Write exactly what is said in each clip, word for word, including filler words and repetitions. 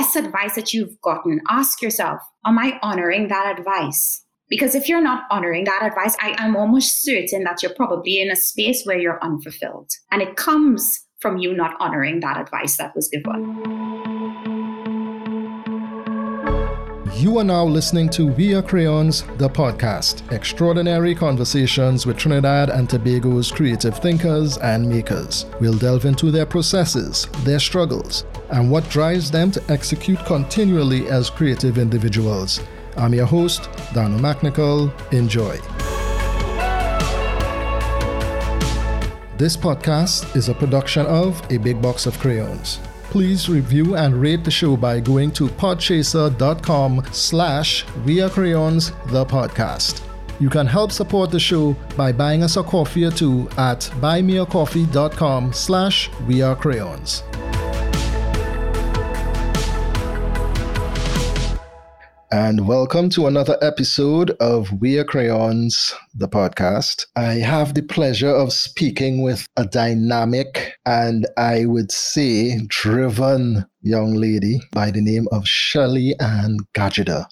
best advice that you've gotten, ask yourself, am I honoring that advice? Because if you're not honoring that advice, I am almost certain that you're probably in a space where you're unfulfilled. And it comes from you not honoring that advice that was given. You are now listening to Via Crayons, the podcast, extraordinary conversations with Trinidad and Tobago's creative thinkers and makers. We'll delve into their processes, their struggles, and what drives them to execute continually as creative individuals. I'm your host, Danu MacNichol. Enjoy. This podcast is a production of A Big Box of Crayons. Please review and rate the show by going to podchaser.com slash Via Crayons, the podcast. You can help support the show by buying us a coffee or two at buymeacoffee.com slash Via Crayons. And welcome to another episode of Via Crayons, the podcast. I have the pleasure of speaking with a dynamic and I would say driven young lady by the name of Shelly Ann Gadgeta.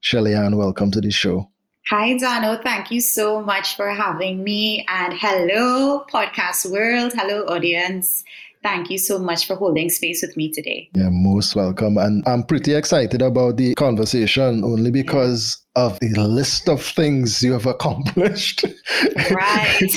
Shelly Ann, welcome to the show. Hi, Dano. Thank you so much for having me. And hello, podcast world. Hello, audience. Thank you so much for holding space with me today. You're most welcome. And I'm pretty excited about the conversation only because of the list of things you have accomplished. Right.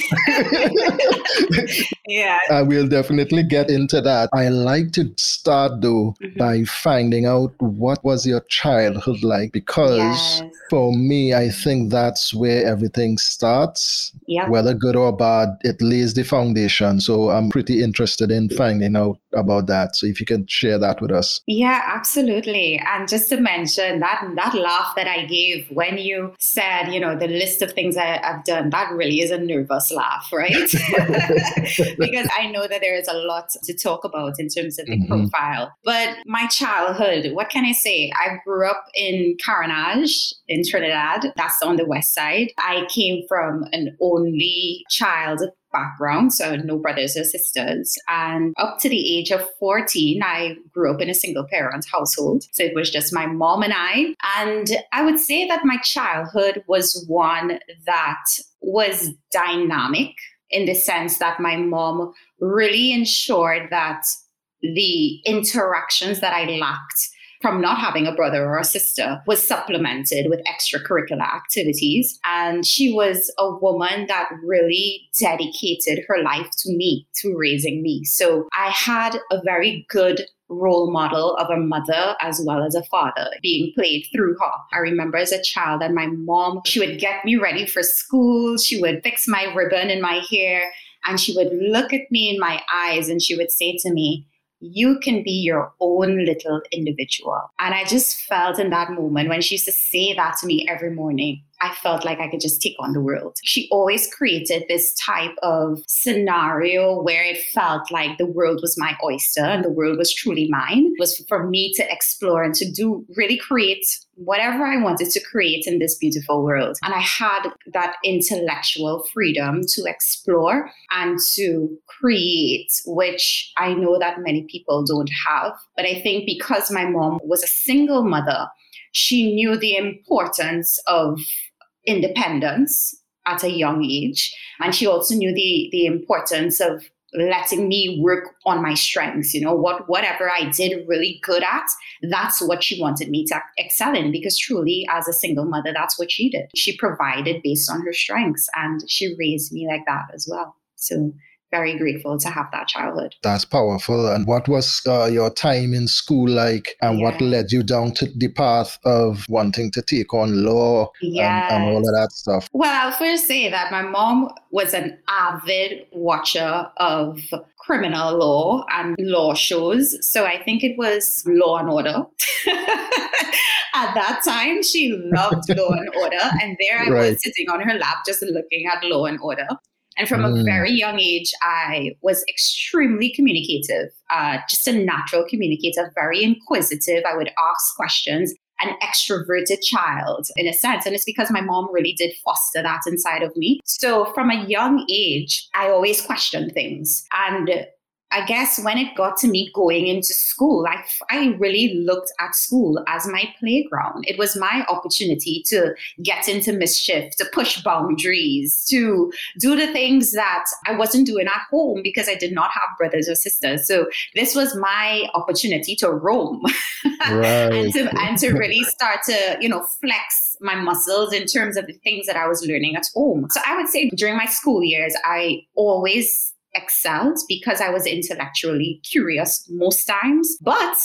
Yeah. I will definitely get into that. I like to start, though, mm-hmm. by finding out what was your childhood like, because yes. for me, I think that's where everything starts. Yep. Whether good or bad, it lays the foundation. So I'm pretty interested in finding out about that. So if you can share that with us. Yeah, absolutely. And just to mention that, that laugh that I gave when you said, you know, the list of things I, I've done, that really is a nervous laugh, right? Because I know that there is a lot to talk about in terms of the mm-hmm. profile. But my childhood, what can I say? I grew up in Karenage in Trinidad. That's on the west side. I came from an only child background, so no brothers or sisters. And up to the age of fourteen, I grew up in a single parent household. So it was just my mom and I. And I would say that my childhood was one that was dynamic in the sense that my mom really ensured that the interactions that I lacked from not having a brother or a sister was supplemented with extracurricular activities. And she was a woman that really dedicated her life to me, to raising me. So I had a very good role model of a mother as well as a father being played through her. I remember as a child that my mom, she would get me ready for school. She would fix my ribbon in my hair and she would look at me in my eyes and she would say to me, "You can be your own little individual." And I just felt in that moment when she used to say that to me every morning, I felt like I could just take on the world. She always created this type of scenario where it felt like the world was my oyster and the world was truly mine. It was for me to explore and to do, really create whatever I wanted to create in this beautiful world. And I had that intellectual freedom to explore and to create, which I know that many people don't have. But I think because my mom was a single mother, she knew the importance of independence at a young age. And she also knew the, the importance of letting me work on my strengths. You know, what whatever I did really good at, that's what she wanted me to excel in, because truly as a single mother, that's what she did. She provided based on her strengths and she raised me like that as well. So very grateful to have that childhood. That's powerful. And what was uh, your time in school like? And yeah. what led you down to the path of wanting to take on law yes. and, and all of that stuff? Well, I'll first say that my mom was an avid watcher of criminal law and law shows. So I think it was Law and Order. At that time, she loved Law and Order. And there I right. was sitting on her lap just looking at Law and Order. And from mm. a very young age, I was extremely communicative, uh, just a natural communicator, very inquisitive. I would ask questions, an extroverted child in a sense. And it's because my mom really did foster that inside of me. So from a young age, I always questioned things. And I guess when it got to me going into school, I, I really looked at school as my playground. It was my opportunity to get into mischief, to push boundaries, to do the things that I wasn't doing at home because I did not have brothers or sisters. So this was my opportunity to roam right. and, to, and to really start to, you know, flex my muscles in terms of the things that I was learning at home. So I would say during my school years, I always excelled because I was intellectually curious most times, but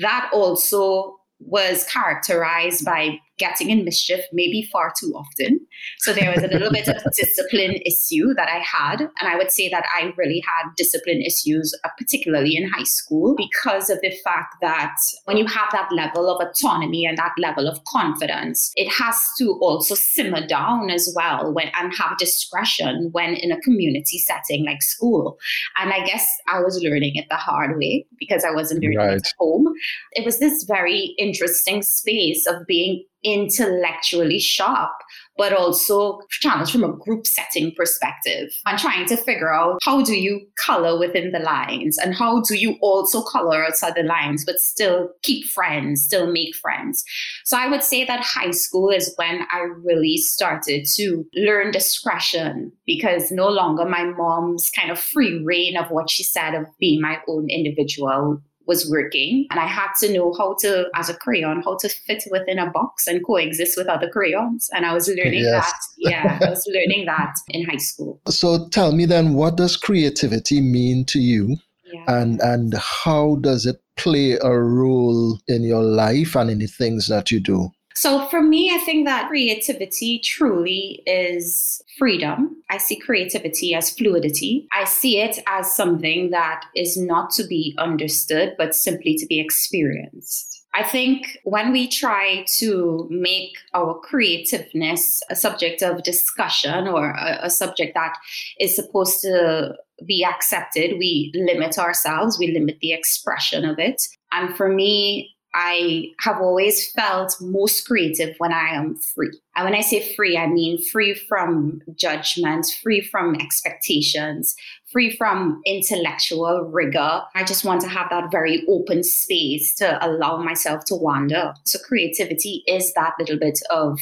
that also was characterized by getting in mischief maybe far too often. So there was a little bit of discipline issue that I had. And I would say that I really had discipline issues, uh, particularly in high school, because of the fact that when you have that level of autonomy and that level of confidence, it has to also simmer down as well when and have discretion when in a community setting like school. And I guess I was learning it the hard way because I wasn't learning right. it at home. It was this very interesting space of being intellectually sharp, but also challenged from a group setting perspective and trying to figure out how do you color within the lines and how do you also color outside the lines, but still keep friends, still make friends. So I would say that high school is when I really started to learn discretion because no longer my mom's kind of free reign of what she said of being my own individual was working, and I had to know how to, as a crayon, how to fit within a box and coexist with other crayons. And I was learning yes. that. Yeah, I was learning that in high school. So tell me then, what does creativity mean to you? Yeah. And and how does it play a role in your life and in the things that you do? So for me, I think that creativity truly is freedom. I see creativity as fluidity. I see it as something that is not to be understood, but simply to be experienced. I think when we try to make our creativeness a subject of discussion or a, a subject that is supposed to be accepted, we limit ourselves, we limit the expression of it. And for me, I have always felt most creative when I am free. And when I say free, I mean free from judgments, free from expectations, free from intellectual rigor. I just want to have that very open space to allow myself to wander. So creativity is that little bit of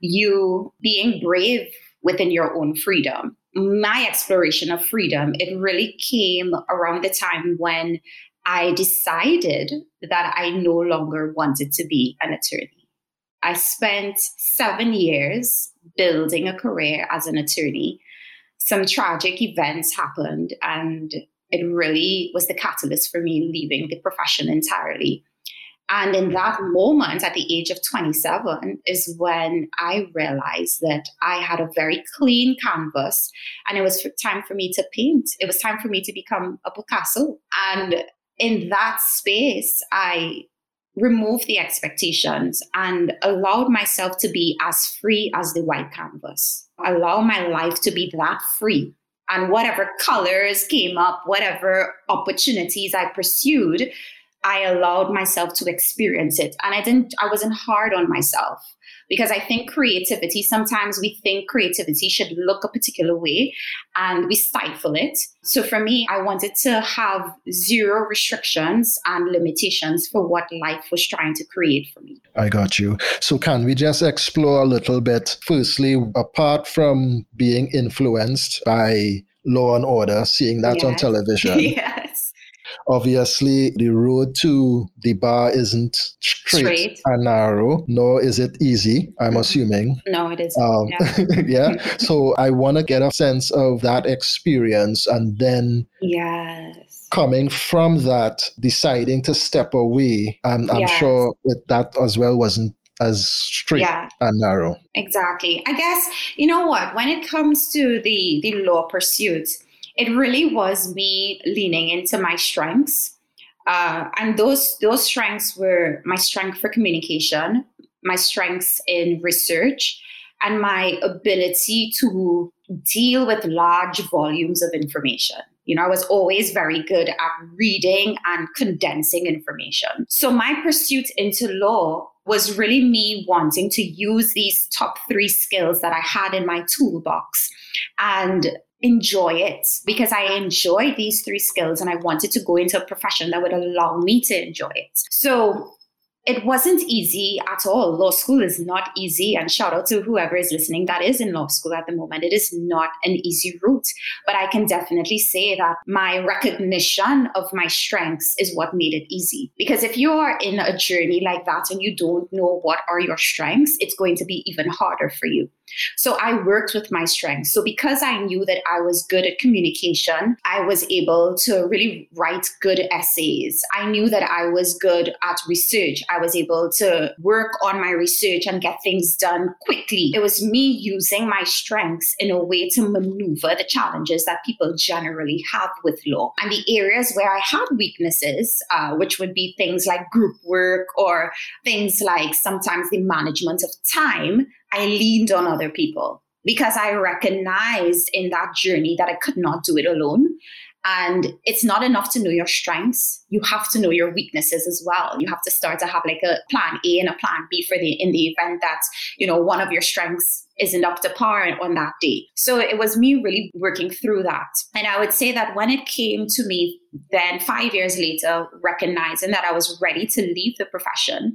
you being brave within your own freedom. My exploration of freedom, it really came around the time when I decided that I no longer wanted to be an attorney. I spent seven years building a career as an attorney. Some tragic events happened, and it really was the catalyst for me leaving the profession entirely. And in that moment, at the age of twenty-seven, is when I realized that I had a very clean canvas, and it was time for me to paint. It was time for me to become a Picasso. And in that space, I removed the expectations and allowed myself to be as free as the white canvas. Allow my life to be that free. And whatever colors came up, whatever opportunities I pursued, I allowed myself to experience it. And I didn't, I wasn't hard on myself, because I think creativity, sometimes we think creativity should look a particular way and we stifle it. So for me, I wanted to have zero restrictions and limitations for what life was trying to create for me. I got you. So can we just explore a little bit? Firstly, apart from being influenced by Law and Order, seeing that yes. on television. Yes. Obviously, the road to the bar isn't straight, straight and narrow, nor is it easy, I'm assuming. No, it isn't. Um, yeah. yeah. So I want to get a sense of that experience, and then yes. coming from that, deciding to step away. And I'm yes. sure that, that as well wasn't as straight yeah. and narrow. Exactly. I guess, you know what, when it comes to the, the law pursuits, it really was me leaning into my strengths. Uh, and those those strengths were my strength for communication, my strengths in research, and my ability to deal with large volumes of information. You know, I was always very good at reading and condensing information. So my pursuit into law was really me wanting to use these top three skills that I had in my toolbox and enjoy it, because I enjoy these three skills and I wanted to go into a profession that would allow me to enjoy it. So it wasn't easy at all. Law school is not easy. And shout out to whoever is listening that is in law school at the moment. It is not an easy route. But I can definitely say that my recognition of my strengths is what made it easy. Because if you are in a journey like that and you don't know what are your strengths, it's going to be even harder for you. So I worked with my strengths. So because I knew that I was good at communication, I was able to really write good essays. I knew that I was good at research. I was able to work on my research and get things done quickly. It was me using my strengths in a way to maneuver the challenges that people generally have with law. And the areas where I had weaknesses, uh, which would be things like group work or things like sometimes the management of time, I leaned on other people because I recognized in that journey that I could not do it alone. And it's not enough to know your strengths. You have to know your weaknesses as well. You have to start to have like a plan A and a plan B for the in the event that, you know, one of your strengths isn't up to par on that day. So it was me really working through that. And I would say that when it came to me then five years later, recognizing that I was ready to leave the profession,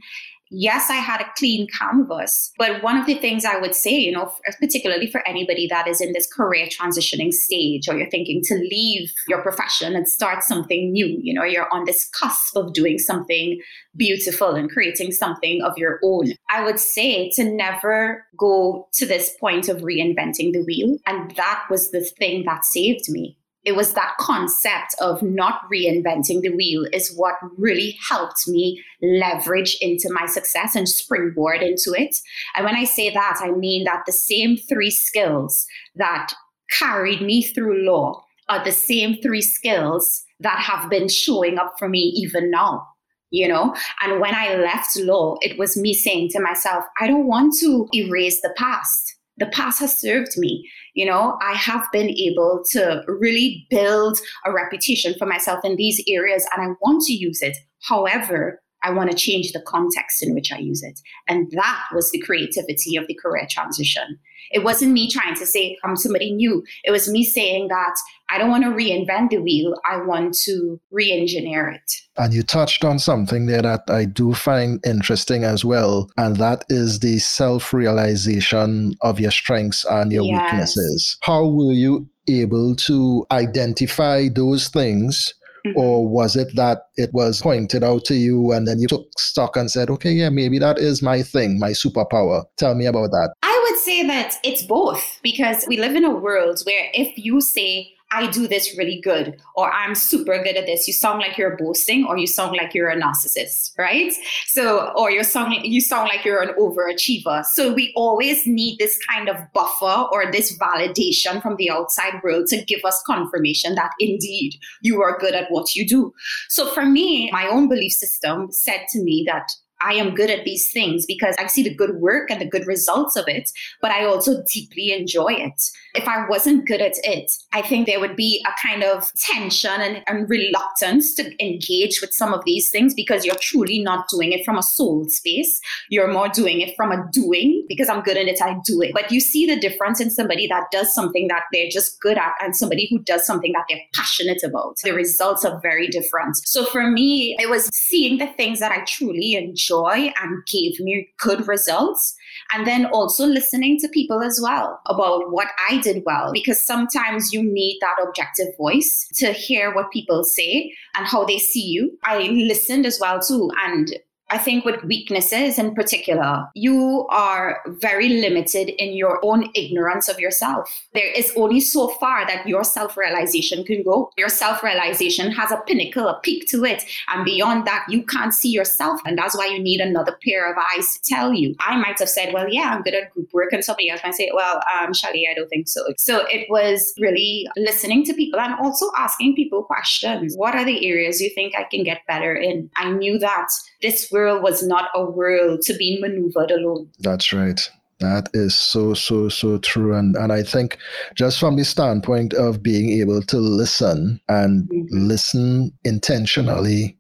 yes, I had a clean canvas, but one of the things I would say, you know, particularly for anybody that is in this career transitioning stage, or you're thinking to leave your profession and start something new, you know, you're on this cusp of doing something beautiful and creating something of your own. I would say to never go to this point of reinventing the wheel. And that was the thing that saved me. It was that concept of not reinventing the wheel is what really helped me leverage into my success and springboard into it. And when I say that, I mean that the same three skills that carried me through law are the same three skills that have been showing up for me even now. You know, and when I left law, it was me saying to myself, I don't want to erase the past. The past has served me. You know, I have been able to really build a reputation for myself in these areas and I want to use it. However, I want to change the context in which I use it. And that was the creativity of the career transition. It wasn't me trying to say I'm somebody new. It was me saying that I don't want to reinvent the wheel. I want to re-engineer it. And you touched on something there that I do find interesting as well. And that is the self-realization of your strengths and your yes. weaknesses. How were you able to identify those things? Mm-hmm. Or was it that it was pointed out to you and then you took stock and said, okay, yeah, maybe that is my thing, my superpower. Tell me about that. I would say that it's both, because we live in a world where if you say, I do this really good, or I'm super good at this, you sound like you're boasting, or you sound like you're a narcissist, right? So, or you sound, you sound like you're an overachiever. So we always need this kind of buffer or this validation from the outside world to give us confirmation that indeed you are good at what you do. So for me, my own belief system said to me that I am good at these things because I see the good work and the good results of it, but I also deeply enjoy it. If I wasn't good at it, I think there would be a kind of tension and, and reluctance to engage with some of these things because you're truly not doing it from a soul space. You're more doing it from a doing because I'm good at it, I do it. But you see the difference in somebody that does something that they're just good at and somebody who does something that they're passionate about. The results are very different. So for me, it was seeing the things that I truly enjoy. Joy and gave me good results. And then also listening to people as well about what I did well, because sometimes you need that objective voice to hear what people say and how they see you. I listened as well too. And I think with weaknesses in particular, you are very limited in your own ignorance of yourself. There is only so far that your self-realization can go. Your self-realization has a pinnacle, a peak to it. And beyond that, you can't see yourself. And that's why you need another pair of eyes to tell you. I might have said, well, yeah, I'm good at group work. And somebody else might say, well, um, Shelly, I don't think so. So it was really listening to people and also asking people questions. What are the areas you think I can get better in? I knew that this world was not a world to be maneuvered alone. That's right. That is so, so, so true. And and I think just from the standpoint of being able to listen and mm-hmm. listen intentionally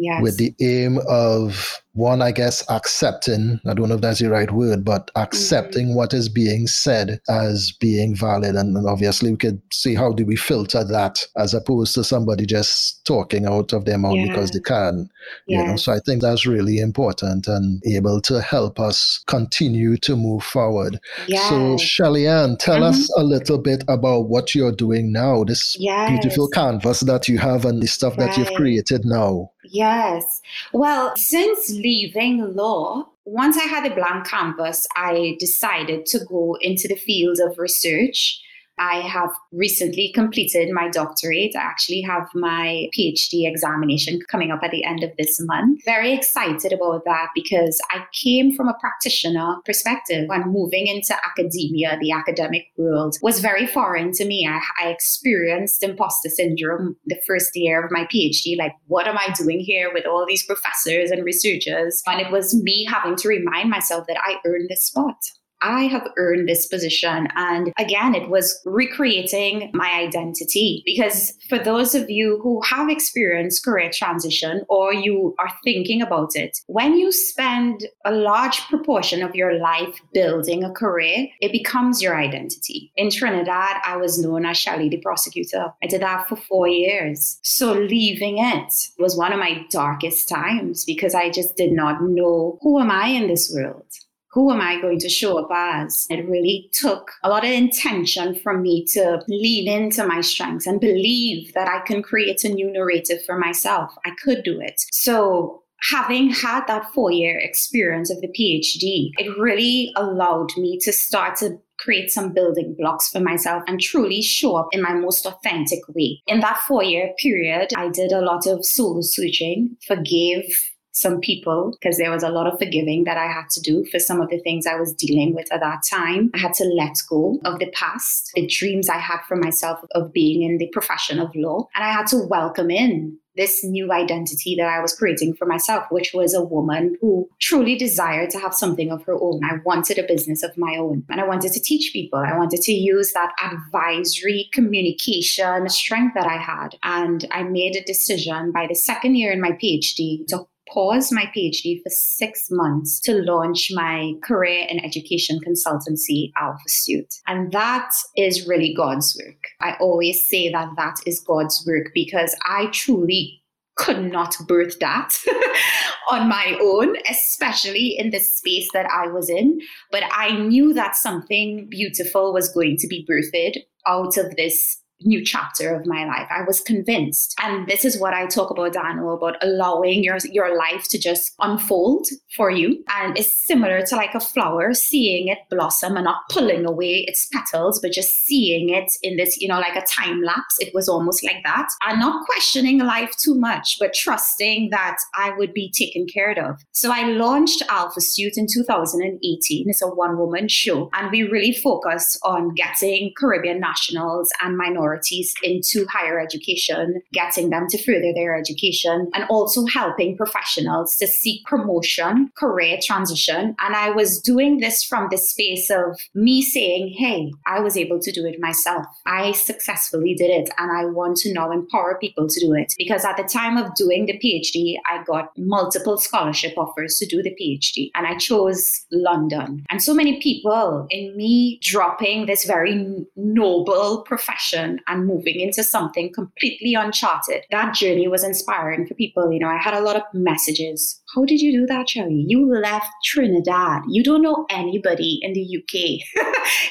yes. with the aim of, one, I guess, accepting, I don't know if that's the right word, but accepting mm-hmm. what is being said as being valid. And, and obviously we could see how do we filter that as opposed to somebody just talking out of their mouth yeah. because they can. Yeah. You know? So I think that's really important and able to help us continue to move forward. Yeah. So Shelly Ann, tell mm-hmm. us a little bit about what you're doing now, this yes. beautiful canvas that you have and the stuff right. that you've created now. Yes. Well, since leaving law, once I had a blank canvas, I decided to go into the field of research. I have recently completed my doctorate. I actually have my PhD examination coming up at the end of this month. Very excited about that because I came from a practitioner perspective, and moving into academia, the academic world, was very foreign to me. I, I experienced imposter syndrome the first year of my PhD. Like, what am I doing here with all these professors and researchers? And it was me having to remind myself that I earned this spot. I have earned this position. And again, it was recreating my identity. Because for those of you who have experienced career transition or you are thinking about it, when you spend a large proportion of your life building a career, it becomes your identity. In Trinidad, I was known as Shelly the Prosecutor. I did that for four years. So leaving it was one of my darkest times because I just did not know, who am I in this world? Who am I going to show up as? It really took a lot of intention from me to lean into my strengths and believe that I can create a new narrative for myself. I could do it. So having had that four-year experience of the PhD, it really allowed me to start to create some building blocks for myself and truly show up in my most authentic way. In that four-year period, I did a lot of soul searching, forgave some people, because there was a lot of forgiving that I had to do for some of the things I was dealing with at that time. I had to let go of the past, the dreams I had for myself of being in the profession of law. And I had to welcome in this new identity that I was creating for myself, which was a woman who truly desired to have something of her own. I wanted a business of my own, and I wanted to teach people. I wanted to use that advisory communication strength that I had. And I made a decision by the second year in my PhD to paused my PhD for six months to launch my career and education consultancy, Alpha Suit. And that is really God's work. I always say that that is God's work because I truly could not birth that on my own, especially in the space that I was in. But I knew that something beautiful was going to be birthed out of this new chapter of my life. I was convinced. And this is what I talk about, Danu, about allowing your, your life to just unfold for you. And it's similar to like a flower, seeing it blossom and not pulling away its petals, but just seeing it in this, you know, like a time lapse. It was almost like that. And not questioning life too much, but trusting that I would be taken care of. So I launched Alpha Suit in two thousand eighteen. It's a one-woman show. And we really focus on getting Caribbean nationals and minorities into higher education, getting them to further their education, and also helping professionals to seek promotion, career transition. And I was doing this from the space of me saying, hey, I was able to do it myself. I successfully did it, and I want to now empower people to do it. Because at the time of doing the PhD, I got multiple scholarship offers to do the PhD, and I chose London. And so many people, in me dropping this very noble profession and moving into something completely uncharted, that journey was inspiring for people. You know, I had a lot of messages. How did you do that, Shelly? You left Trinidad. You don't know anybody in the U K.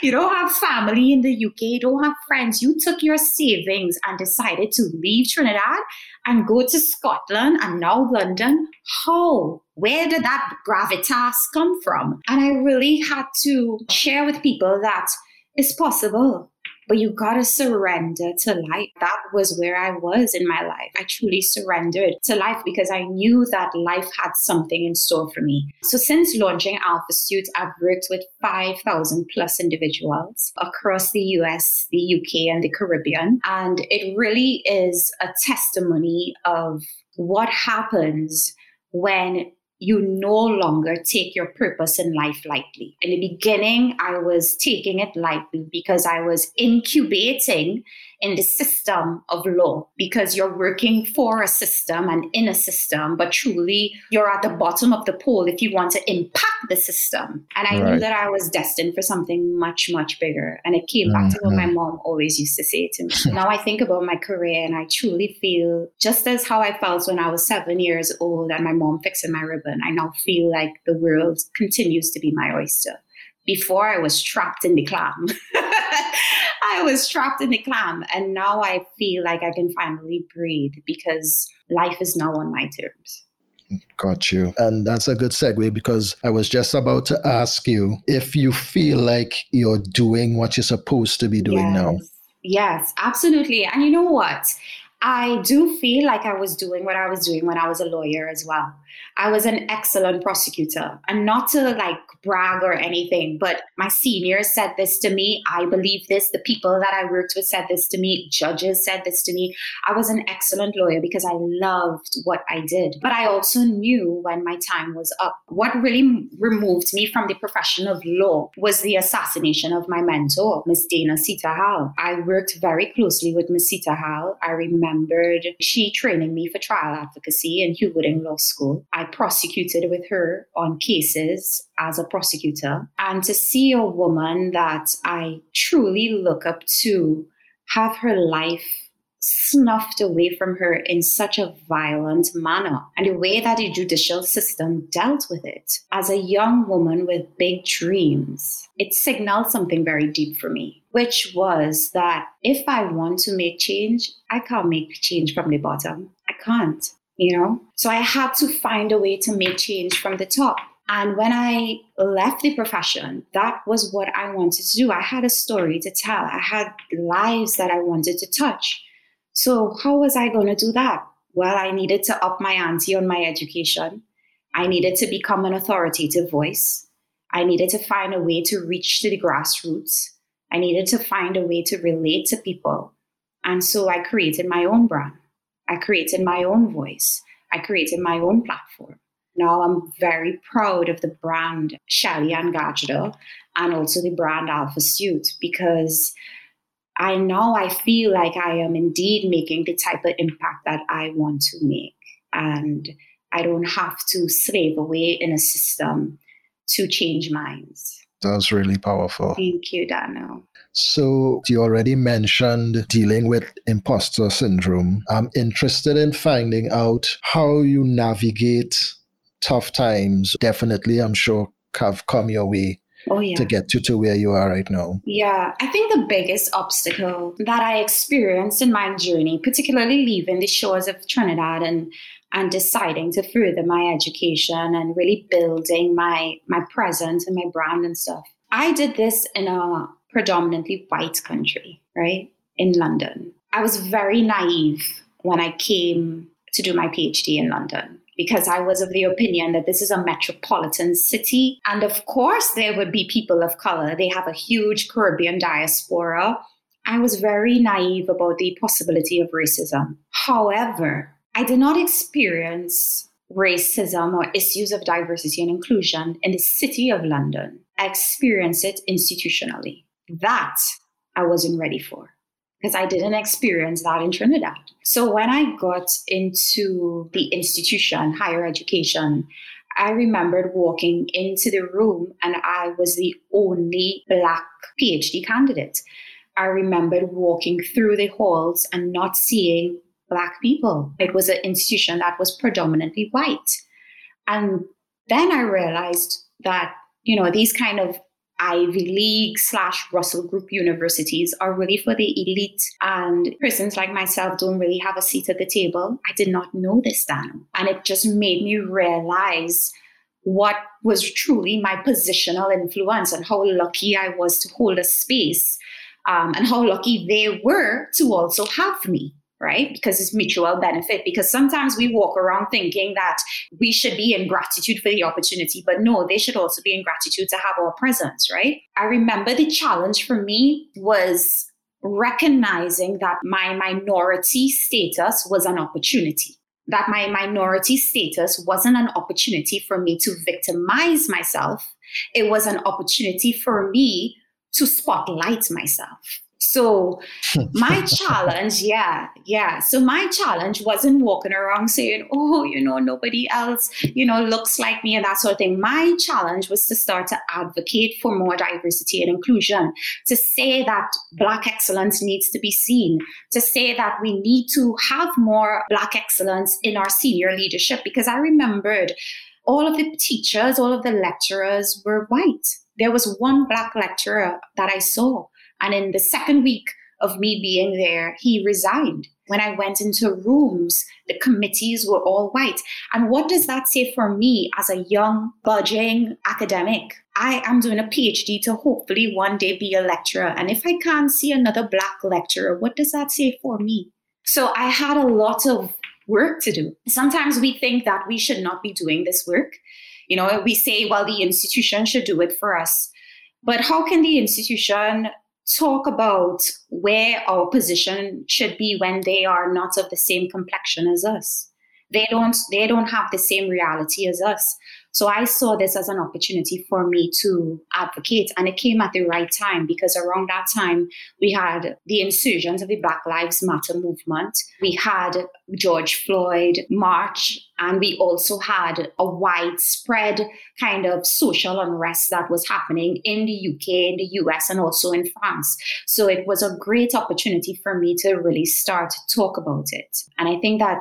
You don't have family in the U K. You don't have friends. You took your savings and decided to leave Trinidad and go to Scotland and now London. How? Where did that gravitas come from? And I really had to share with people that it's possible. But you got to surrender to life. That was where I was in my life. I truly surrendered to life because I knew that life had something in store for me. So since launching Alpha Suit, I've worked with five thousand plus individuals across the U S, the U K, and the Caribbean. And it really is a testimony of what happens when you no longer take your purpose in life lightly. In the beginning, I was taking it lightly because I was incubating in the system of law, because you're working for a system and in a system, but truly you're at the bottom of the pole if you want to impact the system. And I right. knew that I was destined for something much, much bigger. And it came back mm-hmm. to what my mom always used to say to me. Now I think about my career and I truly feel just as how I felt when I was seven years old and my mom fixing my ribbon, I now feel like the world continues to be my oyster. Before I was trapped in the clam. I was trapped in the clam. And now I feel like I can finally breathe because life is now on my terms. Got you. And that's a good segue because I was just about to ask you if you feel like you're doing what you're supposed to be doing yes. now. Yes, absolutely. And you know what? I do feel like I was doing what I was doing when I was a lawyer as well. I was an excellent prosecutor, and not to like brag or anything, but my seniors said this to me. I believe this. The people that I worked with said this to me. Judges said this to me. I was an excellent lawyer because I loved what I did. But I also knew when my time was up. What really removed me from the profession of law was the assassination of my mentor, Miss Dana Seetahal. I worked very closely with Miss Seetahal. I remembered she training me for trial advocacy in Hugh Wooden Law School. I prosecuted with her on cases as a prosecutor, and to see a woman that I truly look up to have her life snuffed away from her in such a violent manner, and the way that the judicial system dealt with it as a young woman with big dreams, it signaled something very deep for me, which was that if I want to make change, I can't make change from the bottom. I can't. You know, so I had to find a way to make change from the top. And when I left the profession, that was what I wanted to do. I had a story to tell. I had lives that I wanted to touch. So how was I going to do that? Well, I needed to up my ante on my education. I needed to become an authoritative voice. I needed to find a way to reach to the grassroots. I needed to find a way to relate to people. And so I created my own brand. I created my own voice. I created my own platform. Now I'm very proud of the brand Shelly Ann Gadgeta and also the brand Alpha Suit, because I now I feel like I am indeed making the type of impact that I want to make. And I don't have to slave away in a system to change minds. That was really powerful. Thank you, Danu. So you already mentioned dealing with imposter syndrome. I'm interested in finding out how you navigate tough times. Definitely, I'm sure, have come your way oh, yeah. to get you to where you are right now. Yeah, I think the biggest obstacle that I experienced in my journey, particularly leaving the shores of Trinidad and and deciding to further my education and really building my, my presence and my brand and stuff. I did this in a predominantly white country, right? In London. I was very naive when I came to do my PhD in London, because I was of the opinion that this is a metropolitan city. And of course, there would be people of color. They have a huge Caribbean diaspora. I was very naive about the possibility of racism. However, I did not experience racism or issues of diversity and inclusion in the city of London. I experienced it institutionally. That I wasn't ready for, because I didn't experience that in Trinidad. So when I got into the institution, higher education, I remembered walking into the room and I was the only Black PhD candidate. I remembered walking through the halls and not seeing Black people. It was an institution that was predominantly white. And then I realized that, you know, these kind of Ivy League slash Russell Group universities are really for the elite. And persons like myself don't really have a seat at the table. I did not know this then. And it just made me realize what was truly my positional influence and how lucky I was to hold a space um, and how lucky they were to also have me. Right? Because it's mutual benefit. Because sometimes we walk around thinking that we should be in gratitude for the opportunity, but no, they should also be in gratitude to have our presence, right? I remember the challenge for me was recognizing that my minority status was an opportunity, that my minority status wasn't an opportunity for me to victimize myself. It was an opportunity for me to spotlight myself. So my challenge, yeah, yeah. So my challenge wasn't walking around saying, oh, you know, nobody else, you know, looks like me and that sort of thing. My challenge was to start to advocate for more diversity and inclusion, to say that Black excellence needs to be seen, to say that we need to have more Black excellence in our senior leadership, because I remembered all of the teachers, all of the lecturers were white. There was one Black lecturer that I saw. And in the second week of me being there, he resigned. When I went into rooms, the committees were all white. And what does that say for me as a young, budding academic? I am doing a PhD to hopefully one day be a lecturer. And if I can't see another Black lecturer, what does that say for me? So I had a lot of work to do. Sometimes we think that we should not be doing this work. You know, we say, well, the institution should do it for us. But how can the institution talk about where our position should be when they are not of the same complexion as us? They don't, they don't have the same reality as us. So I saw this as an opportunity for me to advocate, and it came at the right time, because around that time we had the insurgence of the Black Lives Matter movement. We had George Floyd march, and we also had a widespread kind of social unrest that was happening in the U K, in the U S, and also in France. So it was a great opportunity for me to really start to talk about it. And I think that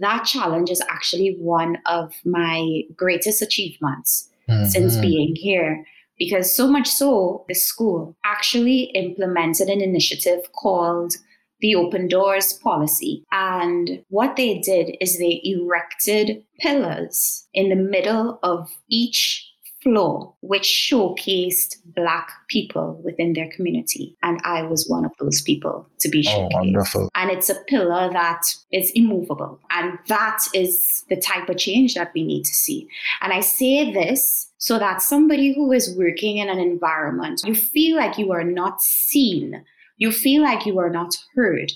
that challenge is actually one of my greatest achievements mm-hmm. since being here, because so much so the school actually implemented an initiative called the Open Doors policy. And what they did is they erected pillars in the middle of each floor, which showcased Black people within their community. And I was one of those people to be showcased. Oh, wonderful. And it's a pillar that is immovable. And that is the type of change that we need to see. And I say this so that somebody who is working in an environment, you feel like you are not seen. You feel like you are not heard.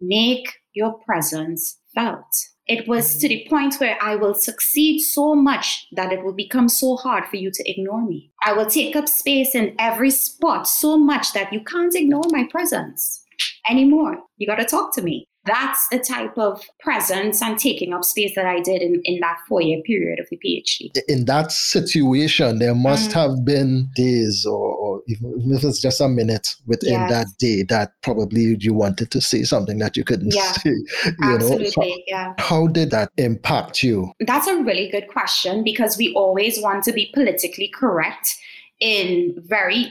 Make your presence felt. It was to the point where I will succeed so much that it will become so hard for you to ignore me. I will take up space in every spot so much that you can't ignore my presence anymore. You got to talk to me. That's the type of presence and taking up space that I did in, in that four-year period of the PhD. In that situation, there must mm. have been days or, or even if it's just a minute within yes. that day that probably you wanted to say something that you couldn't yeah. say. You Absolutely, know? So yeah. How did that impact you? That's a really good question, because we always want to be politically correct in very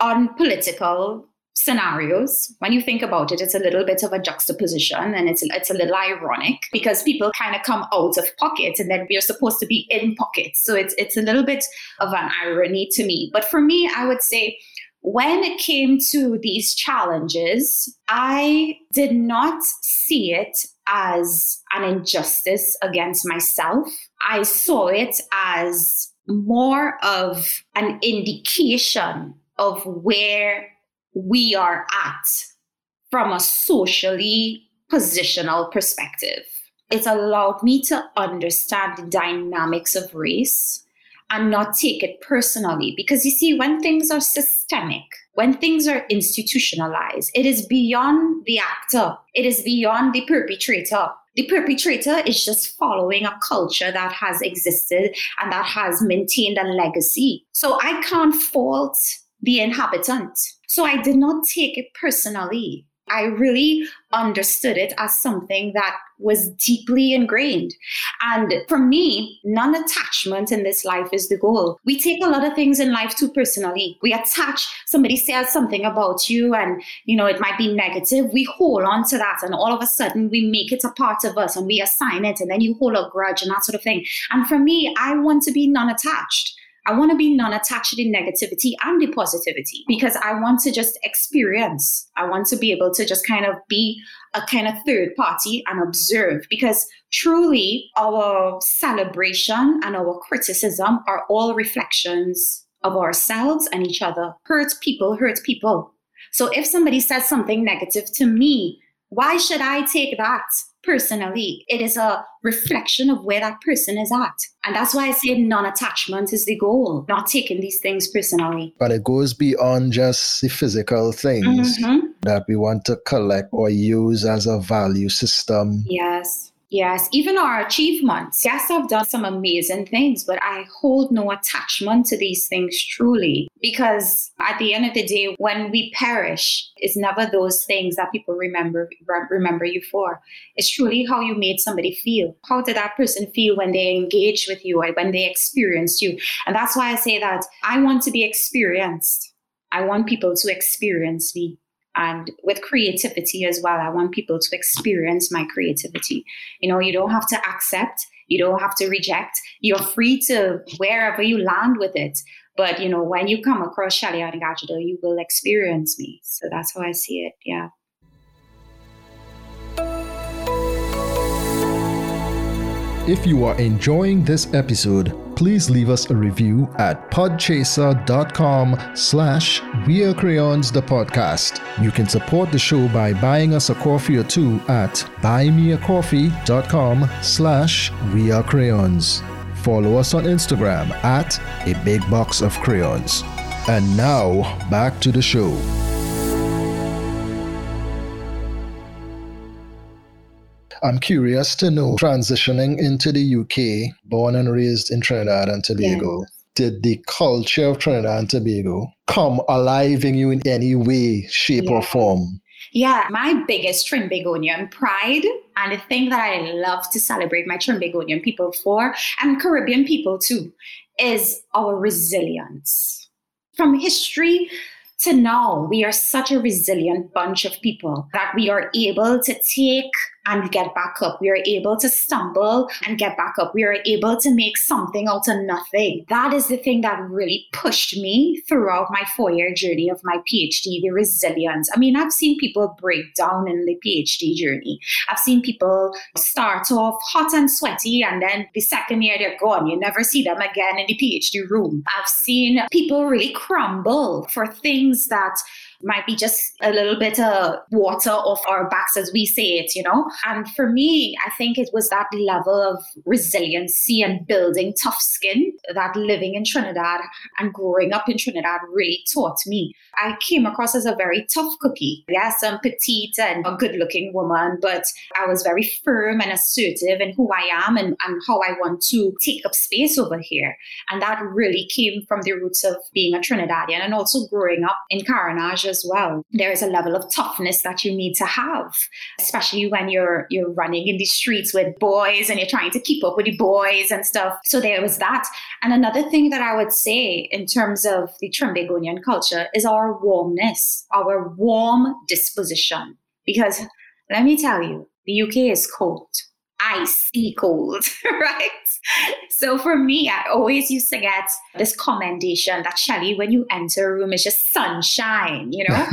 unpolitical scenarios. When you think about it, it's a little bit of a juxtaposition, and it's it's a little ironic because people kind of come out of pockets, and then we are supposed to be in pockets. So it's it's a little bit of an irony to me. But for me, I would say when it came to these challenges, I did not see it as an injustice against myself. I saw it as more of an indication of where we are at from a socially positional perspective. It's allowed me to understand the dynamics of race and not take it personally. Because you see, when things are systemic, when things are institutionalized, it is beyond the actor. It is beyond the perpetrator. The perpetrator is just following a culture that has existed and that has maintained a legacy. So I can't fault the inhabitant. So I did not take it personally. I really understood it as something that was deeply ingrained. And for me, non-attachment in this life is the goal. We take a lot of things in life too personally. We attach, somebody says something about you and, you know, it might be negative. We hold on to that and all of a sudden we make it a part of us and we assign it, and then you hold a grudge and that sort of thing. And for me, I want to be non-attached. I want to be non-attached in negativity and the positivity, because I want to just experience. I want to be able to just kind of be a kind of third party and observe, because truly our celebration and our criticism are all reflections of ourselves and each other. Hurt people hurt people. So if somebody says something negative to me, why should I take that personally? It is a reflection of where that person is at. And that's why I say non-attachment is the goal, not taking these things personally. But it goes beyond just the physical things. Mm-hmm. that we want to collect or use as a value system. Yes. Yes, even our achievements. Yes, I've done some amazing things, but I hold no attachment to these things truly, because at the end of the day, when we perish, it's never those things that people remember remember you for. It's truly how you made somebody feel. How did that person feel when they engaged with you or when they experienced you? And that's why I say that I want to be experienced. I want people to experience me. And with creativity as well, I want people to experience my creativity. You know, you don't have to accept, you don't have to reject. You're free to wherever you land with it. But, you know, when you come across Shelly Ann Gadgeta, you will experience me. So that's how I see it. Yeah. If you are enjoying this episode, please leave us a review at podchaser.com slash Via Crayons the podcast. You can support the show by buying us a coffee or two at buymeacoffee.com slash Via Crayons. Follow us on Instagram at A Big Box of Crayons. And now, back to the show. I'm curious to know, transitioning into the U K, born and raised in Trinidad and Tobago, yes. Did the culture of Trinidad and Tobago come alive in you in any way, shape, yeah. or form? Yeah, my biggest Trinbagonian pride and the thing that I love to celebrate my Trinbagonian people for, and Caribbean people too, is our resilience. From history to now, we are such a resilient bunch of people that we are able to take and get back up. We are able to stumble and get back up. We are able to make something out of nothing. That is the thing that really pushed me throughout my four-year journey of my PhD, the resilience. I mean, I've seen people break down in the PhD journey. I've seen people start off hot and sweaty, and then the second year they're gone. You never see them again in the PhD room. I've seen people really crumble for things that might be just a little bit of water off our backs, as we say it, you know. And for me, I think it was that level of resiliency and building tough skin that living in Trinidad and growing up in Trinidad really taught me. I came across as a very tough cookie. Yes, I'm petite and a good-looking woman, but I was very firm and assertive in who I am and, and how I want to take up space over here. And that really came from the roots of being a Trinidadian and also growing up in Karenage as well. There is a level of toughness that you need to have, especially when you're you're running in the streets with boys and you're trying to keep up with the boys and stuff. So there was that. And another thing that I would say in terms of the Trinbagonian culture is our warmness, our warm disposition. Because let me tell you, the U K is cold. Icy cold, right? So for me, I always used to get this commendation that, Shelly, when you enter a room, it's just sunshine, you know?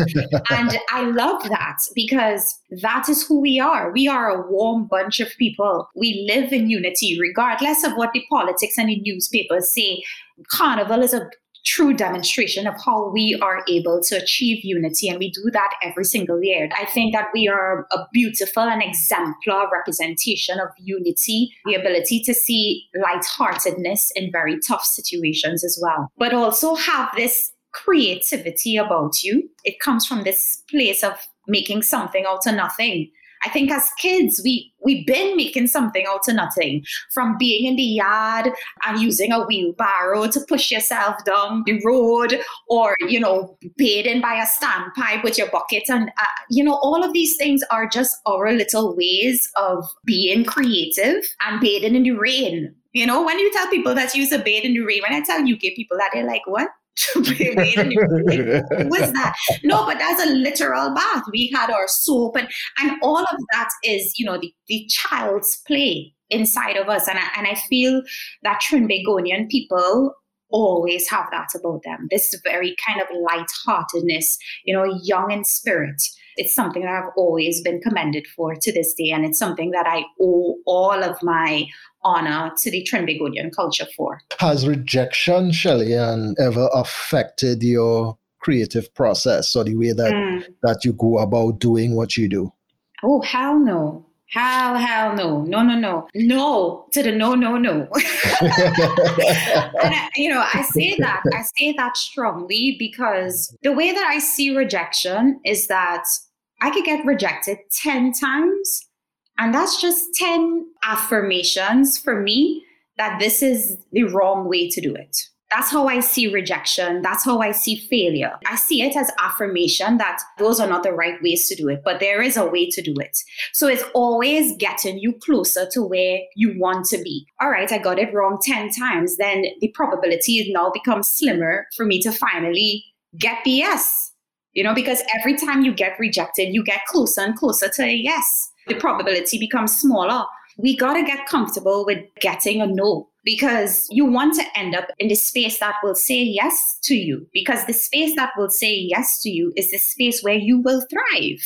And I love that, because that is who we are. We are a warm bunch of people. We live in unity, regardless of what the politics and the newspapers say. Carnival is a true demonstration of how we are able to achieve unity. And we do that every single year. I think that we are a beautiful and exemplar representation of unity, the ability to see lightheartedness in very tough situations as well, but also have this creativity about you. It comes from this place of making something out of nothing. I think as kids, we, we've been making something out of nothing, from being in the yard and using a wheelbarrow to push yourself down the road, or, you know, bathing by a standpipe with your bucket. And, uh, you know, all of these things are just our little ways of being creative, and bathing in the rain. You know, when you tell people that you used to bathe in the rain, when I tell U K people that, they're like, what? What's that? No, but that's a literal bath. We had our soap, and, and all of that is, you know, the, the child's play inside of us. And I, and I feel that Trinbagonian people always have that about them. This very kind of lightheartedness, you know, young in spirit. It's something that I've always been commended for to this day. And it's something that I owe all of my honor to the Trinbagonian culture for. Has rejection, Shelly Ann, ever affected your creative process or the way that, mm. that you go about doing what you do? Oh, hell no. Hell, hell no. No, no, no. No to the no, no, no. And I, you know, I say that, I say that strongly, because the way that I see rejection is that I could get rejected ten times. And that's just ten affirmations for me that this is the wrong way to do it. That's how I see rejection. That's how I see failure. I see it as affirmation that those are not the right ways to do it, but there is a way to do it. So it's always getting you closer to where you want to be. All right, I got it wrong ten times. Then the probability now becomes slimmer for me to finally get the yes. You know, because every time you get rejected, you get closer and closer to a yes. The probability becomes smaller. We got to get comfortable with getting a no, because you want to end up in the space that will say yes to you, because the space that will say yes to you is the space where you will thrive.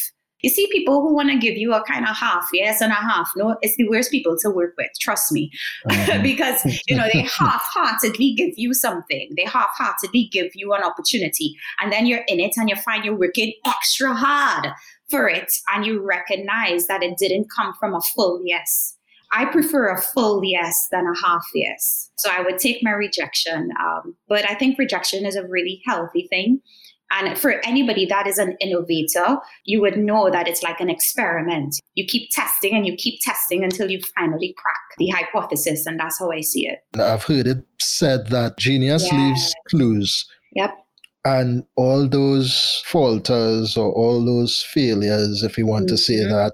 You see, people who want to give you a kind of half yes and a half no, it's the worst people to work with. Trust me, uh-huh. Because, you know, they half-heartedly give you something. They half-heartedly give you an opportunity, and then you're in it and you find you're working extra hard for it, and you recognize that it didn't come from a full yes. I prefer a full yes than a half yes. So I would take my rejection. Um, but I think rejection is a really healthy thing. And for anybody that is an innovator, you would know that it's like an experiment. You keep testing and you keep testing until you finally crack the hypothesis. And that's how I see it. I've heard it said that genius yeah. leaves clues. Yep. And all those falters or all those failures, if you want mm-hmm. to say that,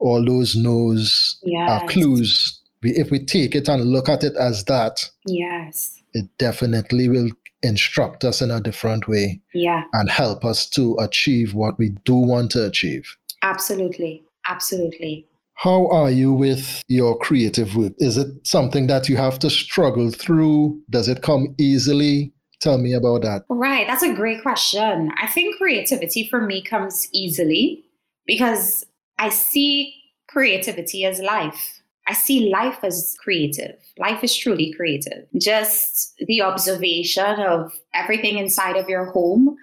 all those no's yes. are clues. We, if we take it and look at it as that, yes, it definitely will instruct us in a different way yeah. and help us to achieve what we do want to achieve. Absolutely. Absolutely. How are you with your creative work? Is it something that you have to struggle through? Does it come easily? Tell me about that. Right. That's a great question. I think creativity for me comes easily because I see creativity as life. I see life as creative. Life is truly creative. Just the observation of everything inside of your home,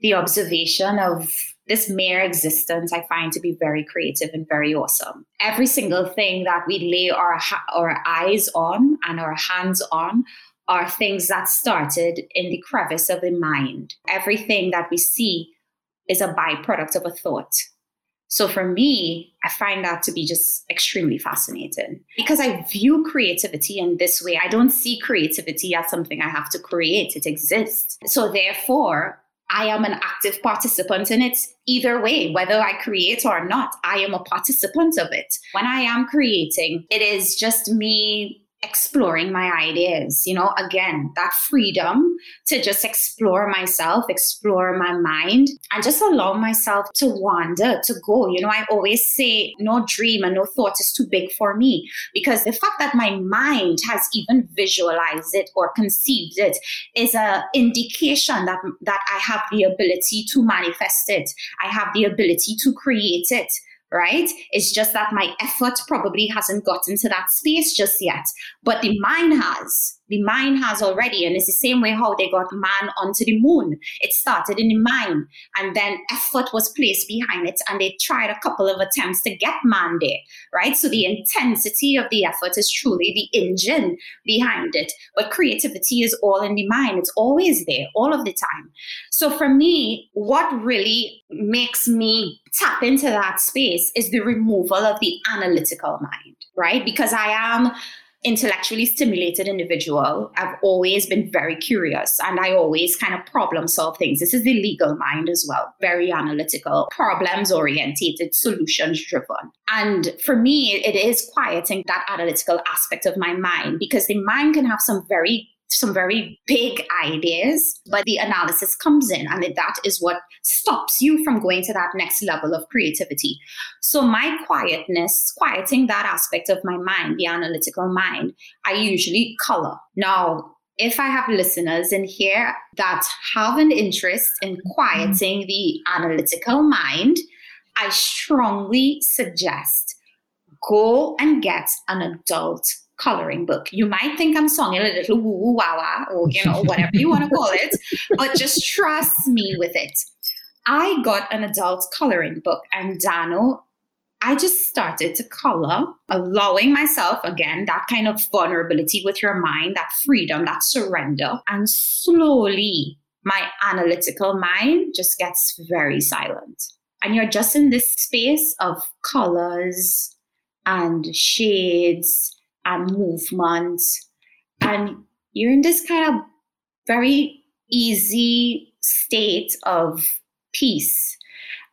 the observation of this mere existence, I find to be very creative and very awesome. Every single thing that we lay our ha- our eyes on and our hands on are things that started in the crevice of the mind. Everything that we see is a byproduct of a thought. So for me, I find that to be just extremely fascinating because I view creativity in this way. I don't see creativity as something I have to create. It exists. So therefore, I am an active participant in it either way, whether I create or not. I am a participant of it. When I am creating, it is just me exploring my ideas, you know, again, that freedom to just explore myself, explore my mind, and just allow myself to wander, to go. You know, I always say no dream and no thought is too big for me, because the fact that my mind has even visualized it or conceived it is an indication that, that I have the ability to manifest it. I have the ability to create it. Right? It's just that my effort probably hasn't gotten to that space just yet, but the mind has. The mind has already, and it's the same way how they got man onto the moon. It started in the mind, and then effort was placed behind it, and they tried a couple of attempts to get man there, right? So the intensity of the effort is truly the engine behind it. But creativity is all in the mind. It's always there, all of the time. So for me, what really makes me tap into that space is the removal of the analytical mind, right? Because I am intellectually stimulated individual. I've always been very curious, and I always kind of problem solve things. This is the legal mind as well, very analytical, problems orientated, solutions driven. And for me, it is quieting that analytical aspect of my mind, because the mind can have some very some very big ideas, but the analysis comes in, and that is what stops you from going to that next level of creativity. So my quietness, quieting that aspect of my mind, the analytical mind, I usually color. Now, if I have listeners in here that have an interest in quieting the analytical mind, I strongly suggest go and get an adult coloring book. You might think I'm singing a little woo-woo wah-wah, or, you know, whatever you want to call it, but just trust me with it. I got an adult coloring book, and Danu, I just started to color, allowing myself, again, that kind of vulnerability with your mind, that freedom, that surrender. And slowly, my analytical mind just gets very silent. And you're just in this space of colors and shades and movements. And you're in this kind of very easy state of peace.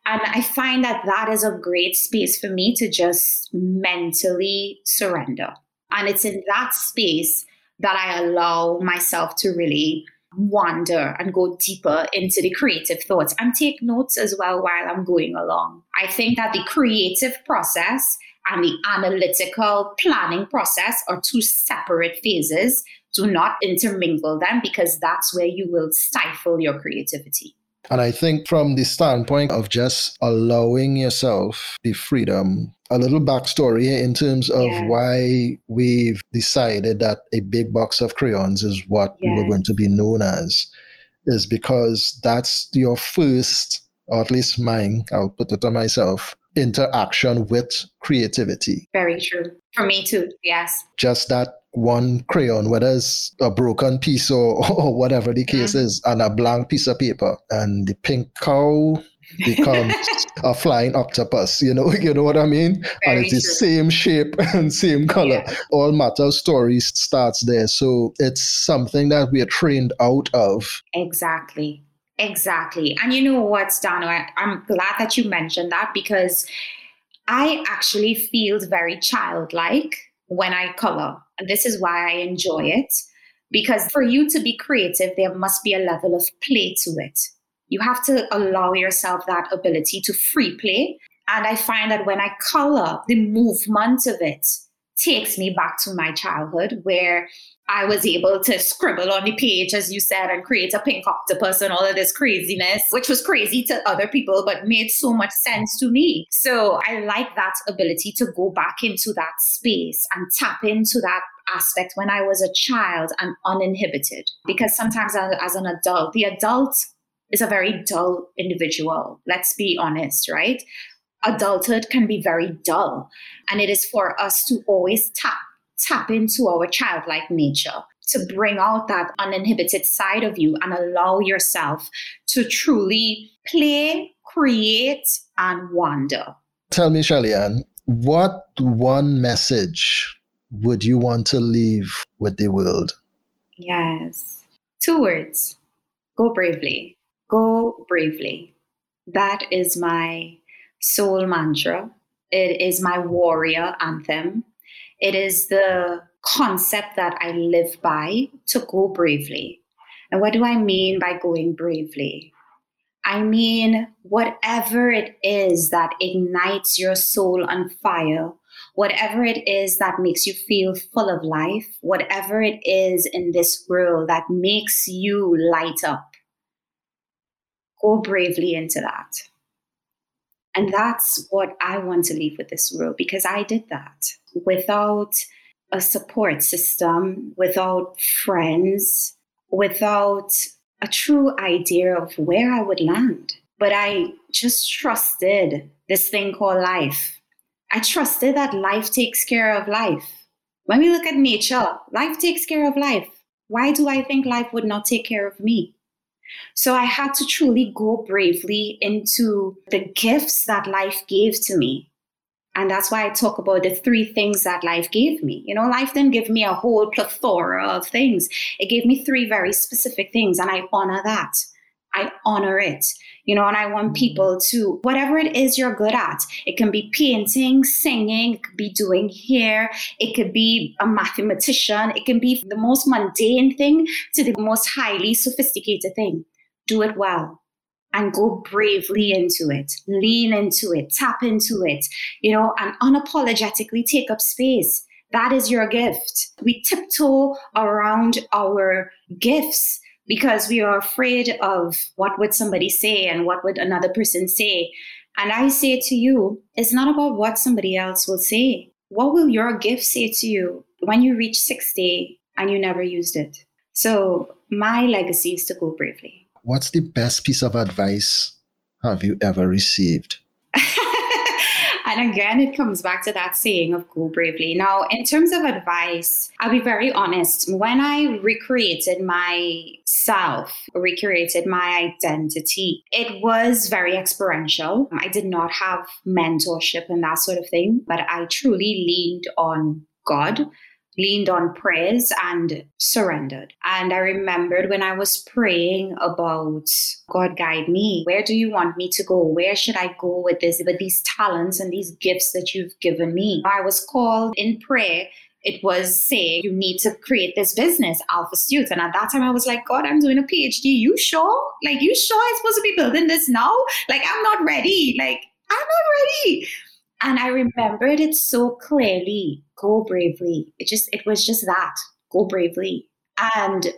And I find that that is a great space for me to just mentally surrender. And it's in that space that I allow myself to really wander and go deeper into the creative thoughts and take notes as well while I'm going along. I think that the creative process and the analytical planning process are two separate phases. Do not intermingle them, because that's where you will stifle your creativity. And I think from the standpoint of just allowing yourself the freedom, a little backstory in terms of yeah. why we've decided that A Big Box of Crayons is what yeah. we're going to be known as, is because that's your first, or at least mine, I'll put it on myself, interaction with creativity. Very true. For me too, yes. Just that one crayon, whether it's a broken piece or, or whatever the case mm. is, and a blank piece of paper, and the pink cow becomes a flying octopus. You know, you know what I mean? Very and it's true. The same shape and same color. Yeah. All matter of stories starts there. So it's something that we are trained out of. Exactly. Exactly. And you know what, Danu, I, I'm glad that you mentioned that, because I actually feel very childlike when I color. And this is why I enjoy it, because for you to be creative, there must be a level of play to it. You have to allow yourself that ability to free play. And I find that when I color, the movement of it takes me back to my childhood, where I was able to scribble on the page, as you said, and create a pink octopus and all of this craziness, which was crazy to other people, but made so much sense to me. So I like that ability to go back into that space and tap into that aspect when I was a child and uninhibited. Because sometimes as an adult, the adult is a very dull individual. Let's be honest, right? Adulthood can be very dull. And it is for us to always tap Tap into our childlike nature, to bring out that uninhibited side of you and allow yourself to truly play, create, and wander. Tell me, Shelly Ann, what one message would you want to leave with the world? Yes. Two words. Go bravely. Go bravely. That is my soul mantra. It is my warrior anthem. It is the concept that I live by, to go bravely. And what do I mean by going bravely? I mean, whatever it is that ignites your soul on fire, whatever it is that makes you feel full of life, whatever it is in this world that makes you light up, go bravely into that. And that's what I want to leave with this world, because I did that. Without a support system, without friends, without a true idea of where I would land. But I just trusted this thing called life. I trusted that life takes care of life. When we look at nature, life takes care of life. Why do I think life would not take care of me? So I had to truly go bravely into the gifts that life gave to me. And that's why I talk about the three things that life gave me. You know, life didn't give me a whole plethora of things. It gave me three very specific things, and I honor that. I honor it. You know, and I want people to, whatever it is you're good at, it can be painting, singing, it could be doing hair, it could be a mathematician, it can be the most mundane thing to the most highly sophisticated thing. Do it well. And go bravely into it, lean into it, tap into it, you know, and unapologetically take up space. That is your gift. We tiptoe around our gifts because we are afraid of what would somebody say and what would another person say. And I say to you, it's not about what somebody else will say. What will your gift say to you when you reach sixty and you never used it? So my legacy is to go bravely. What's the best piece of advice have you ever received? And again, it comes back to that saying of go bravely. Now, in terms of advice, I'll be very honest. When I recreated myself, recreated my identity, it was very experiential. I did not have mentorship and that sort of thing, but I truly leaned on God, leaned on prayers and surrendered. And I remembered when I was praying about, God, guide me. Where do you want me to go? Where should I go with this, with these talents and these gifts that you've given me? I was called in prayer. It was saying, you need to create this business, Alpha Suit. And at that time, I was like, God, I'm doing a PhD. You sure? Like, you sure I'm supposed to be building this now? Like, I'm not ready. Like, I'm not ready. And I remembered it so clearly. Go bravely. It just, it was just that. Go bravely. And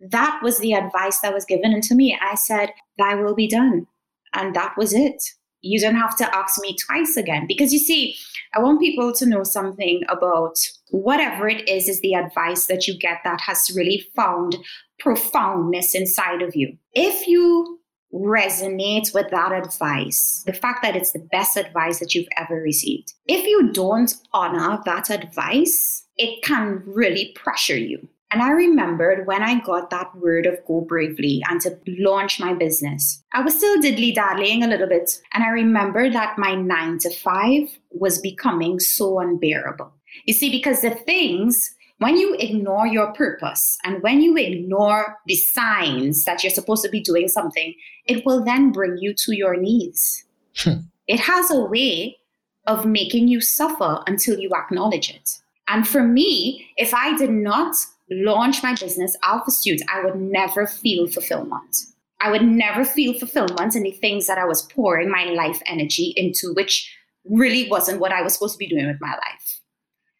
that was the advice that was given. And to me, I said, thy will be done. And that was it. You don't have to ask me twice again. Because you see, I want people to know something about whatever it is, is the advice that you get that has really found profoundness inside of you. If you resonate with that advice, the fact that it's the best advice that you've ever received. If you don't honor that advice, it can really pressure you. And I remembered when I got that word of go bravely and to launch my business, I was still diddly-dallying a little bit. And I remember that my nine to five was becoming so unbearable. You see, because the things, when you ignore your purpose and when you ignore the signs that you're supposed to be doing something, it will then bring you to your knees. Hmm. It has a way of making you suffer until you acknowledge it. And for me, if I did not launch my business, Alpha Suit, I would never feel fulfillment. I would never feel fulfillment in the things that I was pouring my life energy into, which really wasn't what I was supposed to be doing with my life.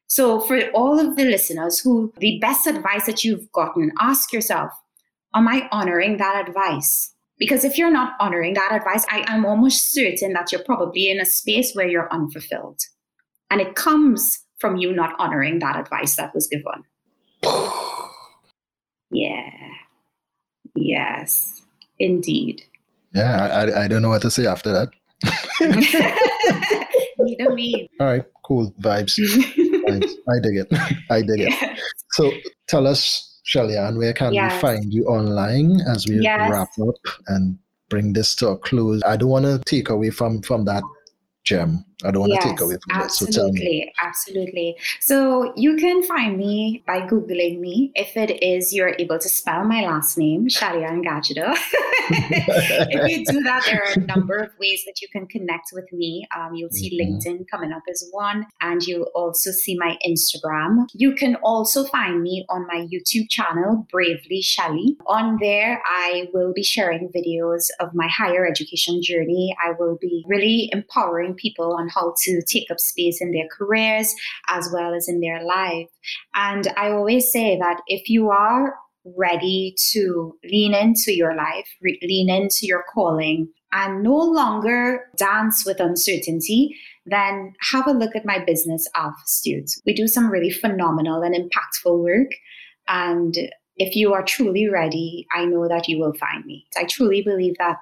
So for all of the listeners, who the best advice that you've gotten, ask yourself, am I honoring that advice? Because if you're not honoring that advice, I am almost certain that you're probably in a space where you're unfulfilled. And it comes from you not honoring that advice that was given. Yeah. Yes, indeed. Yeah, I, I don't know what to say after that. Neither me. All right, cool. Vibes. I dig it. I dig it. Yes. So tell us, Shelly Ann, where can yes. we find you online as we yes. wrap up and bring this to a close? I don't want to take away from, from that gem. I don't want yes, to take away from that. So tell me. Absolutely. So you can find me by Googling me. If it is you're able to spell my last name, Shelly Ann Gadgeta. If you do that, there are a number of ways that you can connect with me. Um, you'll see mm-hmm. LinkedIn coming up as one, and you'll also see my Instagram. You can also find me on my YouTube channel, Bravely Shelly. On there, I will be sharing videos of my higher education journey. I will be really empowering people on how to take up space in their careers as well as in their life. And I always say that if you are ready to lean into your life, re- lean into your calling, and no longer dance with uncertainty, then have a look at my business, Alpha Suit. We do some really phenomenal and impactful work. And if you are truly ready, I know that you will find me. I truly believe that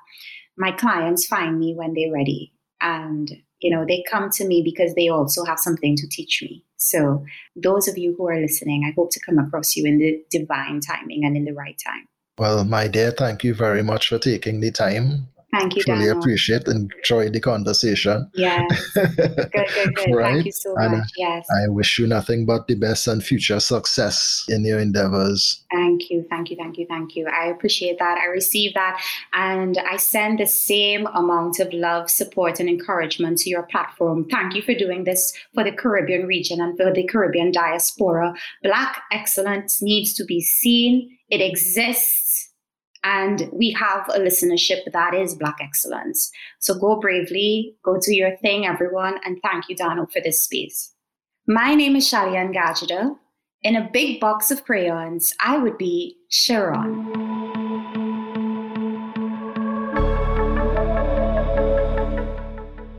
my clients find me when they're ready. And you know, they come to me because they also have something to teach me. So those of you who are listening, I hope to come across you in the divine timing and in the right time. Well, my dear, thank you very much for taking the time. Thank you, Dana. Really appreciate and enjoy the conversation. Yeah. Good, good, good. Right? Thank you so and much. Yes. I wish you nothing but the best and future success in your endeavors. Thank you. Thank you. Thank you. Thank you. I appreciate that. I receive that. And I send the same amount of love, support, and encouragement to your platform. Thank you for doing this for the Caribbean region and for the Caribbean diaspora. Black excellence needs to be seen. It exists. And we have a listenership that is Black excellence. So go bravely, go do your thing, everyone. And thank you, Danu, for this space. My name is Shelly Ann Gadgeta. In a big box of crayons, I would be Sharon.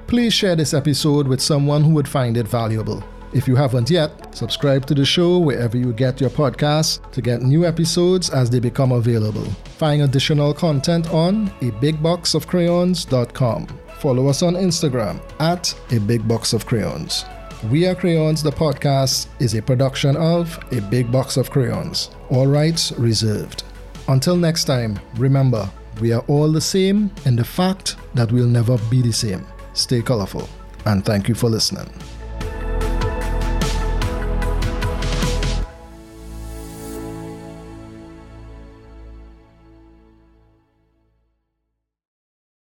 Please share this episode with someone who would find it valuable. If you haven't yet, subscribe to the show wherever you get your podcasts to get new episodes as they become available. Find additional content on a big box of crayons dot com. Follow us on Instagram at A Big Box of Crayons. Via Crayons, the podcast, is a production of A Big Box of Crayons. All rights reserved. Until next time, remember, we are all the same, and the fact that we'll never be the same. Stay colorful, and thank you for listening.